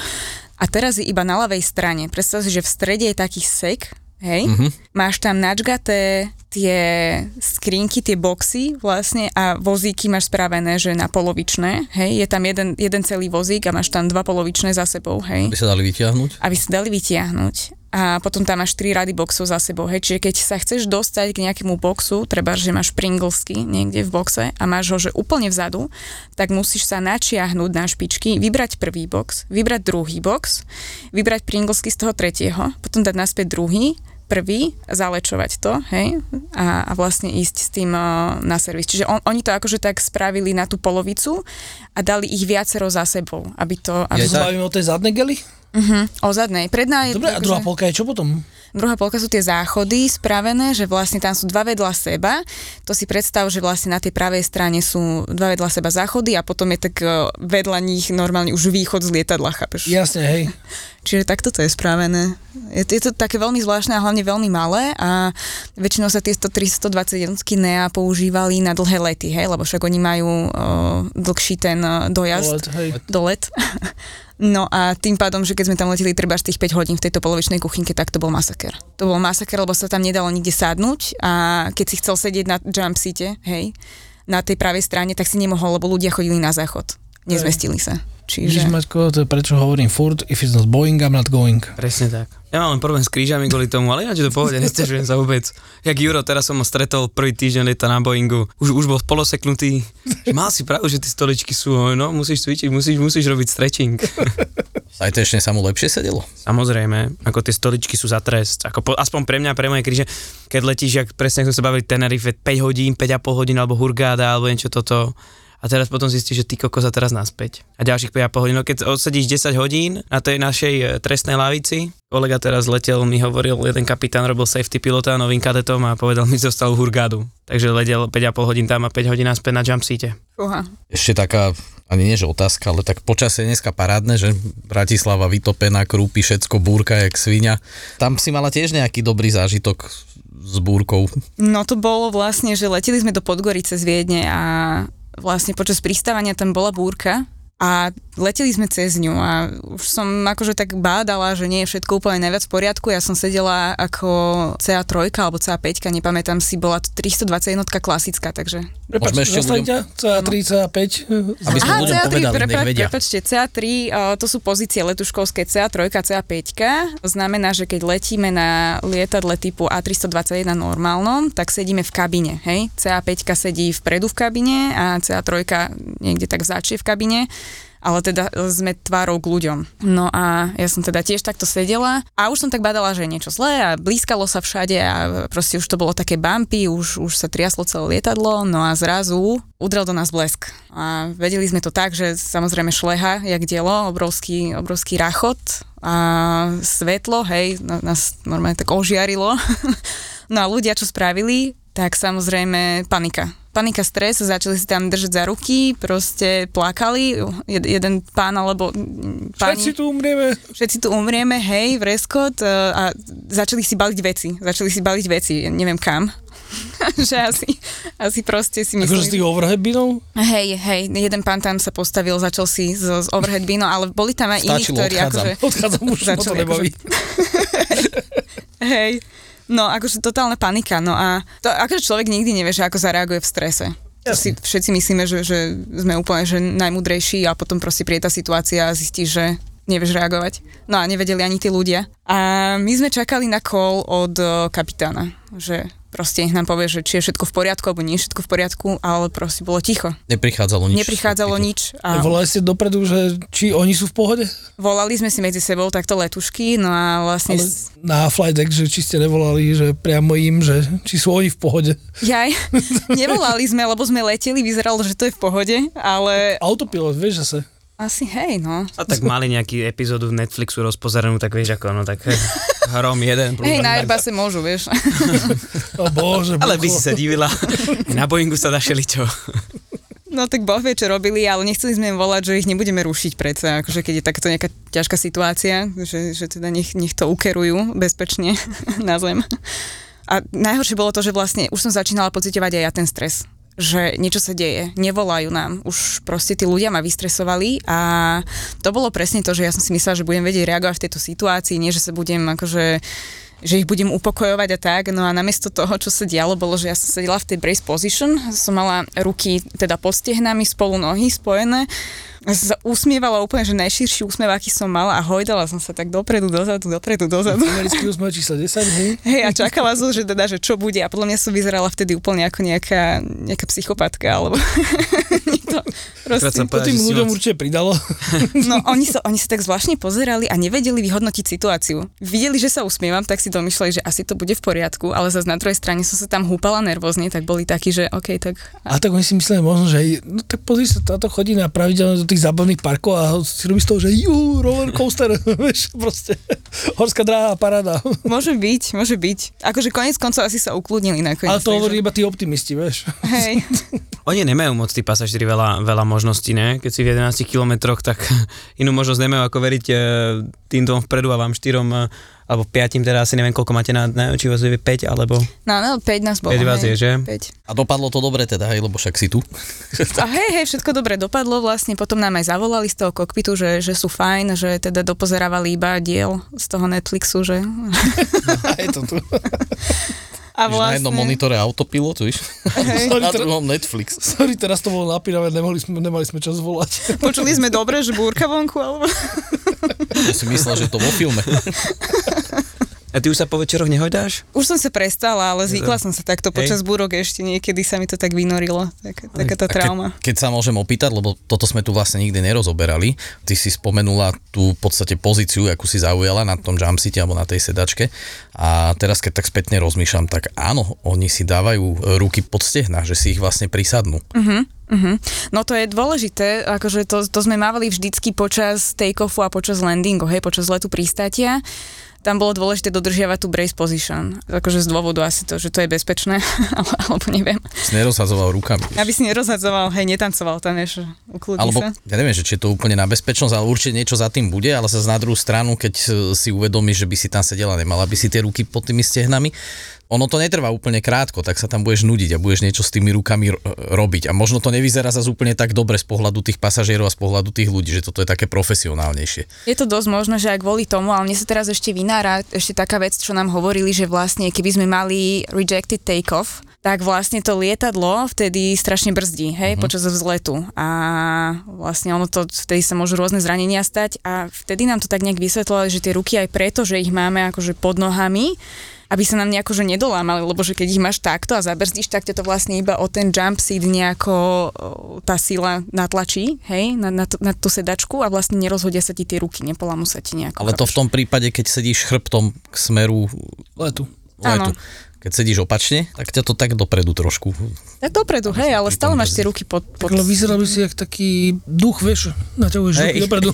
A teraz je iba na ľavej strane. Predstav si, že v strede je taký sek, hej? Mm-hmm. Máš tam načgaté tie skrinky, tie boxy vlastne a vozíky máš spravené, že na polovičné, hej? Je tam jeden celý vozík a máš tam dva polovičné za sebou, hej? Aby sa dali vytiahnuť. A potom tam máš 3 rady boxov za sebou, hej, čiže keď sa chceš dostať k nejakému boxu, treba, že máš Pringlesky niekde v boxe a máš ho, že úplne vzadu, tak musíš sa načiahnuť na špičky, vybrať prvý box, vybrať druhý box, vybrať Pringlesky z toho tretieho, potom dať naspäť druhý, prvý, zalečovať to, hej, a vlastne ísť s tým na servis. Čiže oni to akože tak spravili na tú polovicu a dali ich viacero za sebou, aby to... Ja sa bavím o tej zadnej gely? O zadnej. Predná je... Dobre, a druhá polka je čo potom? Druhá polka sú tie záchody spravené, že vlastne tam sú dva vedľa seba. To si predstav, že vlastne na tej pravej strane sú dva vedľa seba záchody a potom je tak vedľa nich normálne už východ z lietadla, chápeš? Jasne, hej. Čiže takto to je spravené. Je to také veľmi zvláštne a hlavne veľmi malé a väčšinou sa tie 321-ky NEA používali na dlhé lety, hej? Lebo však oni majú dlhší ten dojazd. Dolet. No a tým pádom, že keď sme tam leteli treba až tých 5 hodín v tejto polovičnej kuchynke, tak to bol masaker. To bol masaker, lebo sa tam nedalo nikde sadnúť a keď si chcel sedieť na jump seate, hej, na tej pravej strane, tak si nemohol, lebo ľudia chodili na záchod. Nezmestili sa. Čiže... Vidíš, Maťko, to je prečo hovorím furt, if it's not Boeing, I'm not going. Presne tak. Ja mám len problém s krížami kvôli tomu, ale ináč to povede, nestežujem sa vôbec. Jak Juro, teraz som ho stretol prvý týždeň leta na Boeingu, už bol poloseknutý. Mal si pravdu, že tie stoličky sú, no musíš cvičiť, musíš robiť stretching. Sajtečne sa mu lepšie sedelo. Samozrejme, ako tie stoličky sú za trest. Aspoň pre mňa, pre moje kríže, keď letíš, jak presne ako sme sa bavili Tenerife, 5 hodín, 5,5 hodín alebo Hurgáda alebo niečo toto. A teraz potom zistíš, že ty kokos a teraz naspäť. A ďalších 5,5 hodín. No keď odsedíš 10 hodín na tej našej trestnej lavici, kolega teraz letel, mi hovoril, jeden kapitán robil safety pilota novým kadetom a povedal mi, že zostal v Hurgádu. Takže letel 5,5 hodín tam a 5 hodín naspäť na jumpseate. Uha. Ešte taká, ani nie že otázka, ale tak počasie dneska parádne, že Bratislava vytopená, krúpy, všetko, búrka jak svinia. Tam si mala tiež nejaký dobrý zážitok s búrkou. No to bolo vlastne, že leteli sme do Podgorice z Viedne a vlastne počas pristávania tam bola búrka a leteli sme cez ňu a už som akože tak bádala, že nie je všetko úplne najviac v poriadku. Ja som sedela ako CA3 alebo CA5, nepamätám si, bola to 321 klasická, takže... Prepačte, CA3, CA5... Aby sme ľuďom povedali, nech vedia. Prepačte, CA3, to sú pozície letuškovské, CA3, CA5, znamená, že keď letíme na lietadle typu A321 normálnom, tak sedíme v kabine, hej? CA5 sedí vpredu v kabine a CA3 niekde tak vzáčie v kabine, ale teda sme tvárou k ľuďom. No a ja som teda tiež takto sedela a už som tak badala, že je niečo zlé a blískalo sa všade a proste už to bolo také bumpy, už sa triaslo celé lietadlo, no a zrazu udrel do nás blesk. A vedeli sme to tak, že samozrejme šleha, jak dielo, obrovský rachot a svetlo, hej, nás normálne tak ožiarilo. No a ľudia, čo spravili, tak samozrejme panika, stres, začali si tam držať za ruky, proste plakali, jeden pán alebo pani... Všetci tu umrieme, hej, vreskot a začali si baliť veci, neviem kam. Že asi proste si myslím... Akože z tých overhead beanov? Hej, jeden pán tam sa postavil, začal si z overhead beanom, ale boli tam aj iní, ktorí akože... Odchádzam už, moc to nebaví. Hej. No, akože totálna panika, no a to, akože človek nikdy nevie, že ako zareaguje v strese. Všetci myslíme, že sme úplne že najmudrejší a potom proste príde tá situácia a zistí, že nevieš reagovať. No a nevedeli ani tí ľudia. A my sme čakali na call od kapitána, že proste ich nám povie, že či je všetko v poriadku, alebo nie je všetko v poriadku, ale proste bolo ticho. Neprichádzalo nič. A volali ste dopredu, že či oni sú v pohode? Volali sme si medzi sebou takto letušky, no a vlastne... Ale na flight deck, že či ste nevolali, že priamo im, že či sú oni v pohode? Jaj, nevolali sme, lebo sme leteli, vyzeralo, že to je v pohode, ale... Autopilot, vieš zase. Asi hej, no. A tak mali nejaký epizódu v Netflixu rozpozeranú, tak vieš ako, no tak hrom jeden. Hej, na Airbase môžu, vieš. O bože, boku. Ale by si sa divila, na Boeingu sa našeli čo. No tak boh vie, čo robili, ale nechceli sme im volať, že ich nebudeme rušiť predsa, akože keď je takto nejaká ťažká situácia, že teda nech to ukerujú bezpečne na zem. A najhoršie bolo to, že vlastne už som začínala pociťovať aj ja ten stres, že niečo sa deje, nevolajú nám, už proste tí ľudia ma vystresovali a to bolo presne to, že ja som si myslela, že budem vedieť reagovať v tejto situácii, nie že sa budem akože, že ich budem upokojovať a tak, no a namiesto toho, čo sa dialo, bolo, že ja som sedela v tej brace position, som mala ruky teda pod stehnami, spolu nohy spojené, usmievala úplne, že najširší úsmev, aký som mala a hojdala som sa tak dopredu, dozadu. Americký úsmev číslo 10, hej? Hej, a čakala som, že teda, že čo bude a podľa mňa som vyzerala vtedy úplne ako nejaká psychopatka, alebo to proste. To tým ľuďom určite pridalo. No, oni sa tak zvláštne pozerali a nevedeli vyhodnotiť situáciu. Videli, že sa usmievam, tak si domýšľali, že asi to bude v poriadku, ale zase na druhej strane som sa tam húpala nervózne, tak boli takí, že OK, tak. A tak oni si mysleli možno, že aj, no tak pozri sa, táto chodí na pravidelné tých zábavných parkov a si robí z toho, že juhu, roller coaster, vieš, proste horská dráha, paráda. Môže byť. Akože koniec koncov asi sa ukludnili nakoniec. Ale to hovorí iba tí optimisti, vieš. Hej. Oni nemajú moc tí pasažieri veľa možností, ne? Keď si v 11 kilometroch, tak inú možnosť nemajú ako veriť tým dvom vpredu a vám štyrom alebo piatim, teda asi neviem, koľko máte na dne, či vás je 5, alebo... No, 5 nás bolo. 5 vás je, že? 5. A dopadlo to dobre teda, hej, lebo však si tu. A hej, všetko dobre dopadlo vlastne, potom nám aj zavolali z toho kokpitu, že sú fajn, že teda dopozerávali iba diel z toho Netflixu, že... Je to tu. A vlastne... Na jednom monitore autopilot, víš? Hey. Na druhom Netflix. Sorry, teraz to bolo napínavé, nemali sme čas volať. Počuli sme dobre, že búrka vonku, alebo... Ja si myslel, že to vo filme. A ty už sa po večeroch nehojdáš? Už som sa prestala, ale zvykla som sa takto počas búrok ešte niekedy sa mi to tak vynorilo, taká tá trauma. Keď sa môžem opýtať, lebo toto sme tu vlastne nikdy nerozoberali, ty si spomenula tú v podstate pozíciu, akú si zaujala na tom jumpsite alebo na tej sedačke a teraz keď tak spätne rozmýšľam, tak áno, oni si dávajú ruky pod stehna, že si ich vlastne prisadnú. No to je dôležité, akože to sme mávali vždycky počas take-offu a počas landingu, hej, počas letu pristátia. Tam bolo dôležité dodržiavať tú brace position. Akože z dôvodu asi to, že to je bezpečné, alebo neviem. Si nerozhadzoval rukami. Aby si nerozhadzoval, hej, netancoval tam, vieš, ukludí alebo, sa. Ja neviem, že či je to úplne na bezpečnosť, ale určite niečo za tým bude, ale sa na druhú stranu, keď si uvedomíš, že by si tam sedela, nemala by si tie ruky pod tými stehnami, ono to netrvá úplne krátko, tak sa tam budeš nudiť a budeš niečo s tými rukami robiť. A možno to nevyzerá zase úplne tak dobre z pohľadu tých pasažierov a z pohľadu tých ľudí, že toto je také profesionálnejšie. Je to dosť možné, že aj kvôli tomu, ale mne sa teraz ešte vynára ešte taká vec, čo nám hovorili, že vlastne keby sme mali rejected take-off, tak vlastne to lietadlo vtedy strašne brzdí, hej, počas vzletu. A vlastne ono to, vtedy sa môžu rôzne zranenia stať a vtedy nám to tak nejak vysvetľovali, že tie ruky aj preto, že ich máme akože pod nohami, aby sa nám nejako že nedolámali, lebo že keď ich máš takto a zabrzdíš, tak to vlastne iba o ten jump seat nejako tá sila natlačí, hej, na tú sedačku a vlastne nerozhodia sa ti tie ruky, nepolámu sa ti nejako. Ale to v tom prípade, keď sedíš chrbtom k smeru letu. Keď sedíš opačne, tak ťa to tak dopredu trošku. Tak dopredu, hej, ale stále máš tie ruky pod... Ale vyzeral by si jak taký duch, vieš, naťahuješ ruky dopredu.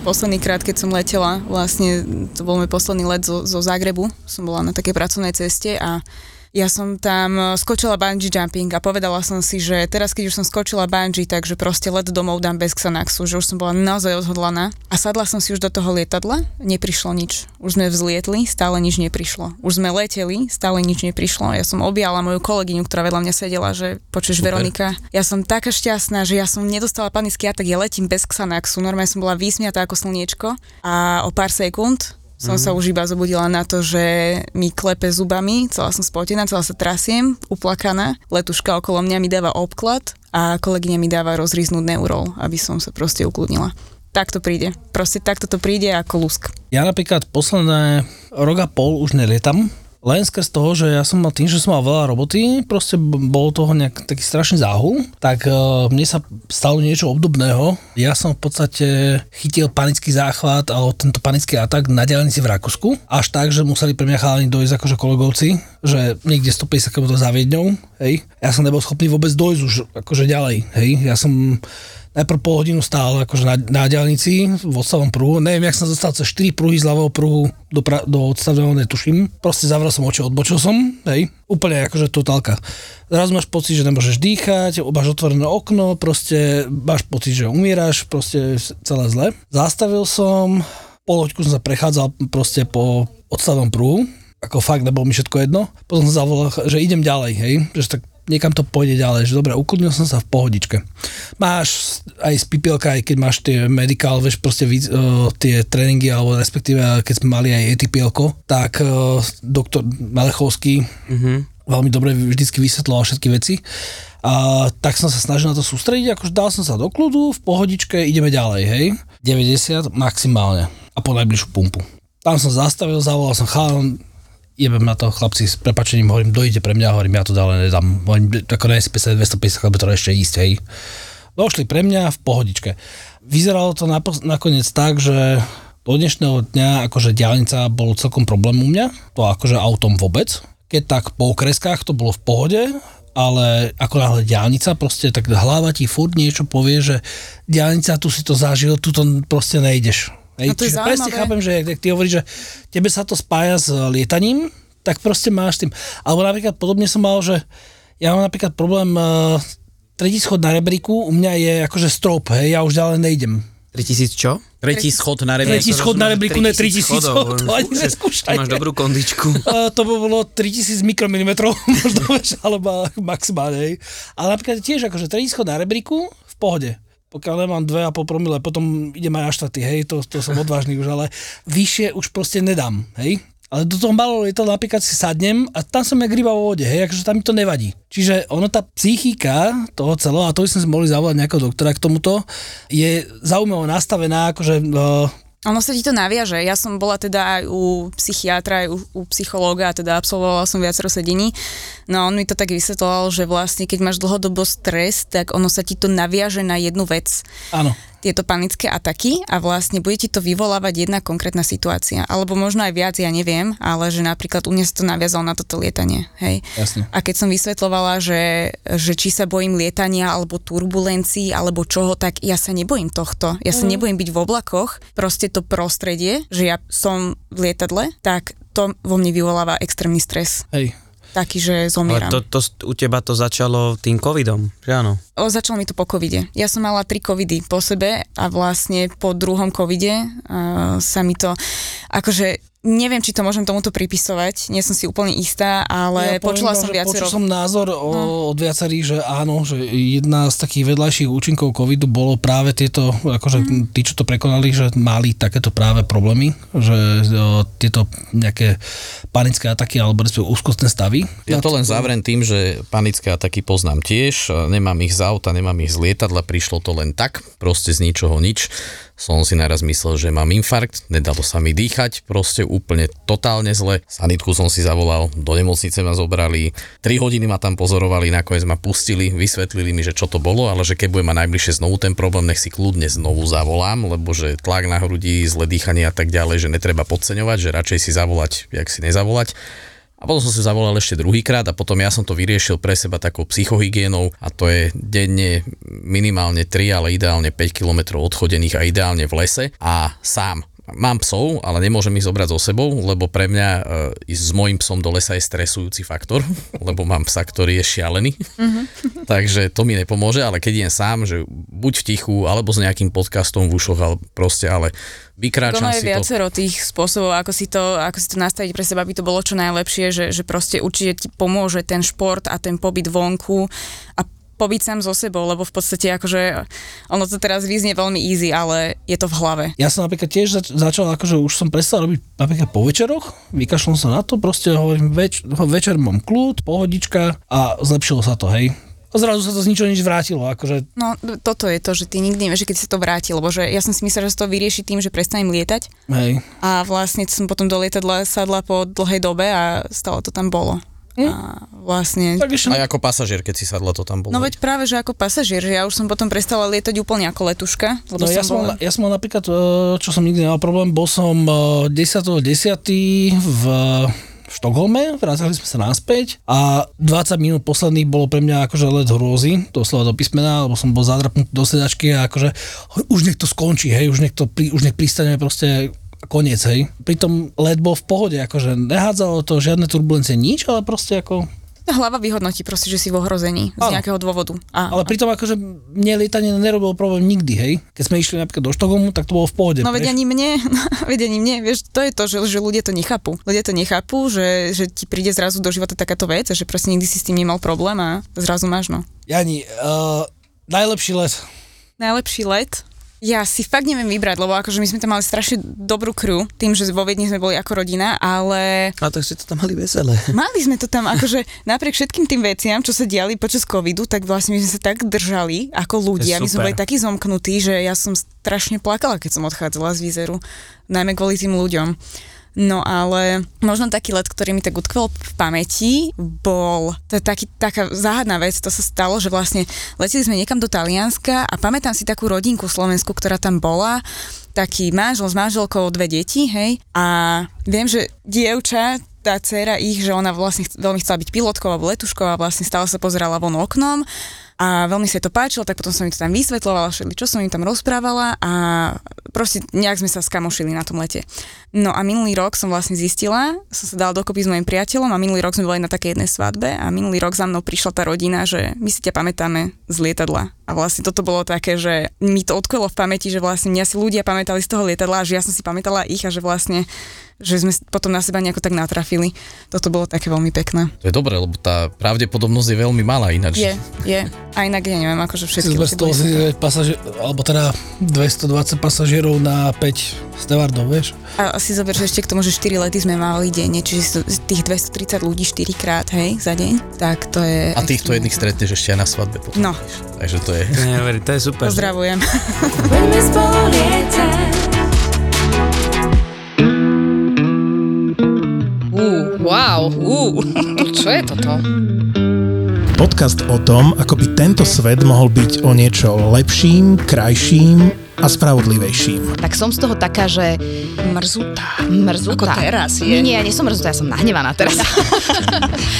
Posledný krát, keď som letela, vlastne to bol môj posledný let zo Zagrebu, som bola na takej pracovnej ceste a Ja som tam skočila bungee jumping a povedala som si, že teraz, keď už som skočila bungee, takže proste let domov dám bez Xanaxu, že už som bola naozaj odhodlaná. A sadla som si už do toho lietadla, neprišlo nič. Už sme vzlietli, stále nič neprišlo. Už sme leteli, stále nič neprišlo. Ja som objala moju kolegyňu, ktorá vedľa mňa sedela, že počuješ Veronika, ja som taká šťastná, že ja som nedostala panický atak, ja letím bez Xanaxu. Normálne som bola vysmiatá ako slniečko a o pár sekúnd som sa už iba zobudila na to, že mi klepe zubami, celá som spotená, celá sa trasiem, uplakaná. Letuška okolo mňa mi dáva obklad a kolegyňa mi dáva rozriznúť neurol, aby som sa proste ukludnila. Tak to príde. Proste takto to príde ako lusk. Ja napríklad posledné rok a pol už nelietam, len skrz toho, že ja som mal tým, že som mal veľa roboty, proste bol toho nejak taký strašný záhul, tak mne sa stalo niečo obdobného. Ja som v podstate chytil panický záchvat alebo tento panický atak na diaľnici v Rakúsku, až tak, že museli pre mňa chalani dojsť akože kolegovci, že niekde 150 km za Viedňou, hej. Ja som nebol schopný vôbec dojsť už akože ďalej, hej. Ja som najprv pol hodinu stál akože na diaľnici v odstavnom pruhu. Neviem, jak som dostal cez 4 pruhy z ľavého pruhu do odstavného, netuším. Proste zavrel som oči, odbočil som, hej. Úplne akože totálka. Zrazu máš pocit, že nemôžeš dýchať, máš otvorené okno, proste máš pocit, že umíraš, proste celé zle. Zastavil som, poloďku som sa prechádzal proste po odstavnom pruhu, ako fakt, nebolo mi všetko jedno. Potom som zavolal, že idem ďalej, hej, že tak niekam to pôjde ďalej, že dobre, ukludnil som sa v pohodičke. Máš aj z PPL-ka, aj keď máš tie medical, vieš, proste tie tréningy, alebo respektíve, keď sme mali aj ETP-l-ko, tak doktor Malechovský veľmi dobre vždycky vysvetloval všetky veci. A tak som sa snažil na to sústrediť, akože dal som sa do kľudu, v pohodičke, ideme ďalej, hej. 90 maximálne a po najbližšiu pumpu. Tam som zastavil, zavolal som chalán, jebem na to, chlapci, s prepačením, hovorím, dojde pre mňa, hovorím, ja to ďalej nedám, hovorím, ako nejsme 250 km ešte ísť, hej. Došli pre mňa v pohodičke. Vyzeralo to nakoniec tak, že do dnešného dňa akože diaľnica bol celkom problém u mňa, to akože autom vôbec. Keď tak po okreskách to bolo v pohode, ale ako náhle diaľnica, proste tak hlava ti furt niečo povie, že diaľnica, tu si to zažil, tu to proste nejdeš. No to je zaujímavé. Presne chápem, že ak ty hovoríš, že tebe sa to spája s lietaním, tak proste máš tým. Alebo napríklad podobne som mal, že ja mám napríklad problém, tretí schod na rebríku, u mňa je akože strop, hej, ja už ďalej nejdem. 3000 čo? Tretí schod na rebríku. Tretí schod na rebríku, ne 3000 schodov, to ani neskúšaj. Máš dobrú kondičku. To by bolo 3000 mikromilimetrov, možno, alebo maximálne. Ale napríklad tiež akože tretí schod na rebríku, v pohode. Pokiaľ nemám 2,5 promile, potom idem aj na štaty, hej, to som odvážny už, ale vyššie už proste nedám, hej. Ale do toho malého lietadla napríklad si sadnem a tam som jak ryba vo vode, hej, akože tam mi to nevadí. Čiže ono, tá psychika toho celého, a to by sme si mohli zavolať nejakého doktora k tomuto, je zaujímavo nastavená, akože... Ono sa ti to naviaže. Ja som bola teda aj u psychiatra, aj u psychológa, teda absolvovala som viacero sedení. No on mi to tak vysvetloval, že vlastne keď máš dlhodobo stres, tak ono sa ti to naviaže na jednu vec. Áno. Tieto panické ataky a vlastne bude ti to vyvolávať jedna konkrétna situácia. Alebo možno aj viac, ja neviem, ale že napríklad u mňa sa to naviazalo na toto lietanie. Hej. Jasne. A keď som vysvetľovala, že či sa bojím lietania, alebo turbulencií, alebo čoho, tak ja sa nebojím tohto. Ja sa nebojím byť v oblakoch. Proste to prostredie, že ja som v lietadle, tak to vo mne vyvoláva extrémny stres. Hej. Taký, že zomieram. Ale u teba to začalo tým covidom, že áno? Začalo mi to po covide. Ja som mala 3 covidy po sebe a vlastne po druhom covide sa mi to, akože neviem, či to môžem tomuto pripisovať, nie som si úplne istá, ale ja počula som viacero. Počul som názor od viacerých, že áno, že jedna z takých vedľajších účinkov covidu bolo práve tieto, akože tí, čo to prekonali, že mali takéto práve problémy, že tieto nejaké panické ataky alebo úzkostné stavy. Ja to len zavriem tým, že panické ataky poznám tiež, nemám ich z auta, nemám ich z lietadla, prišlo to len tak, proste z ničoho nič. Som si naraz myslel, že mám infarkt, nedalo sa mi dýchať, proste úplne totálne zle. Sanitku som si zavolal, do nemocnice ma zobrali, 3 hodiny ma tam pozorovali, nakoniec ma pustili, vysvetlili mi, že čo to bolo, ale že keď bude ma najbližšie znovu ten problém, nech si kľudne znovu zavolám, lebo že tlak na hrudi, zle dýchanie a tak ďalej, že netreba podceňovať, že radšej si zavolať, jak si nezavolať. A potom som si zavolal ešte druhýkrát a potom ja som to vyriešil pre seba takou psychohygienou a to je denne minimálne 3, ale ideálne 5 km odchodených a ideálne v lese a sám. Mám psov, ale nemôžem ich zobrať so sebou, lebo pre mňa ísť s mojím psom do lesa je stresujúci faktor, lebo mám psa, ktorý je šialený. Mm-hmm. Takže to mi nepomôže, ale keď idem sám, že buď v tichu, alebo s nejakým podcastom v ušoch, ale proste, ale vykráčam si to. Ono je viacero tých spôsobov, ako si to nastaviť pre seba, aby to bolo čo najlepšie, že proste určite ti pomôže ten šport a ten pobyt vonku a pobyť sám so sebou, lebo v podstate akože ono to teraz vyznie veľmi easy, ale je to v hlave. Ja som napríklad tiež začal, akože už som prestal robiť napríklad po večeroch, vykašľal som na to, proste hovorím, večer mám kľud, pohodička a zlepšilo sa to, hej. A zrazu sa to z ničoho nič vrátilo, akože. No, toto je to, že ty nikdy nevieš, keď sa to vráti, lebo že ja som si myslel, že sa to vyrieši tým, že prestanem lietať. Hej. A vlastne som potom do lietadla sadla po dlhej dobe a stále to tam bolo. A vlastne. Aj ako pasažier, keď si sadla, to tam bolo. No veď práve, že ako pasažier, že ja už som potom prestala lietať úplne ako letuška. Lebo no ja som mal napríklad, čo som nikdy nemal problém, bol som 10.10. v Štokholme, vrátili sme sa naspäť a 20 minút posledných bolo pre mňa akože let hrôzy, to slova do písmena, lebo som bol zadrapnutý do sedačky a akože už niekto skončí, hej, už nech pristane proste koniec, hej. Pritom let bol v pohode, akože nehádzalo to žiadne turbulencie, nič, ale proste ako... Hlava vyhodnotí proste, že si v ohrození z nejakého dôvodu. Ale pritom akože mne lietanie nerobilo problém nikdy, hej. Keď sme išli napríklad do Štokholmu, tak to bolo v pohode. No vedení mne, vieš, to je to, že ľudia to nechápu. Ľudia to nechápu, že ti príde zrazu do života takáto vec, že proste nikdy si s tým nemal problém a zrazu máš, no. Jani, najlepší let. Najlepší let? Ja si fakt neviem vybrať, lebo akože my sme tam mali strašne dobrú crew, tým, že vo Viedni sme boli ako rodina, ale... A tak ste to tam mali veselé. Mali sme to tam, akože napriek všetkým tým veciam, čo sa diali počas covidu, tak vlastne my sme sa tak držali ako ľudia. My sme boli takí zomknutí, že ja som strašne plakala, keď som odchádzala z Wizz Airu, najmä kvôli tým ľuďom. No ale možno taký let, ktorý mi tak utkvel v pamäti, bol to taká záhadná vec, to sa stalo, že vlastne leteli sme niekam do Talianska a pamätám si takú rodinku slovenskú, ktorá tam bola, taký manžel s manželkou, dve deti, hej, a viem, že dievča, tá dcéra ich, že ona vlastne veľmi chcela byť pilotkou alebo letuškou a vlastne stále sa pozerala von oknom a veľmi sa to páčilo, tak potom som im to tam vysvetľovala, čo som im tam rozprávala a proste nejak sme sa skamošili na tom lete. No a minulý rok som vlastne zistila, som sa dala dokopy s mojim priateľom a minulý rok sme boli na takej jednej svadbe a minulý rok za mnou prišla tá rodina, že my si ťa pamätáme z lietadla. A vlastne toto bolo také, že mi to odkvelo v pamäti, že vlastne mňa si ľudia pamätali z toho lietadla a že ja som si pamätala ich a že vlastne, že sme potom na seba nejako tak natrafili. Toto bolo také veľmi pekné. To je dobré, lebo tá pravdepodobnosť je veľmi malá ináč. Je. A inak ja neviem, akože všetky... 229 pasažierov, alebo teda 220 pasažierov na 5 stevardov, vieš? A si zober, že ešte k tomu, že 4 lety sme mali denne, čiže tých 230 ľudí 4 krát, hej, za deň, tak to je... A týchto jedných stretneš ešte aj na svadbe potom. No. Takže to je... Neveri, to je super. Pozdravujem. Čo je toto? Podcast o tom, ako by tento svet mohol byť o niečo lepším, krajším a spravodlivejším. Tak som z toho taká, že mrzutá. Ako teraz je. Nie, ja nie som mrzutá, ja som nahnevaná teraz.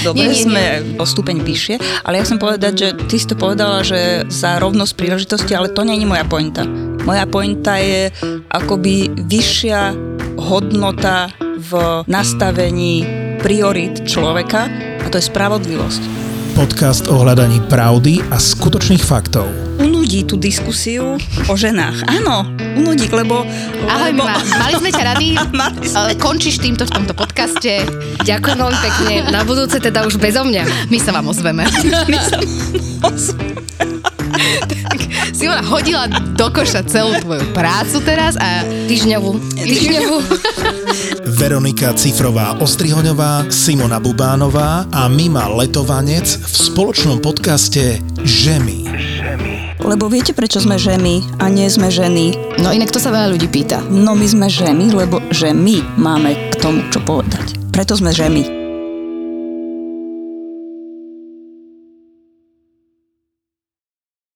Dobre, sme o stupeň vyššie, ale ja chcem povedať, že ty si to povedala, že za rovnosť príležitosti, ale to nie je moja pointa. Moja pointa je akoby vyššia hodnota v nastavení priorit človeka a to je spravodlivosť. Podcast o hľadaní pravdy a skutočných faktov. Unudí tú diskusiu o ženách. Áno, unudí, lebo... Ahoj, Mima, mali sme ťa rady. Končíš týmto v tomto podcaste. Ďakujem veľmi pekne. Na budúce teda už bezo mňa. My sa vám ozveme. Simona hodila do koša celú tvoju prácu teraz a týždňovú. Veronika Cifrová-Ostrihoňová, Simona Bubánová a Mima Letovanec v spoločnom podcaste Žemi. Lebo viete, prečo sme žemi a nie sme ženy? No inak to sa veľa ľudí pýta. No my sme žemi, lebo že my máme k tomu čo povedať. Preto sme žemi.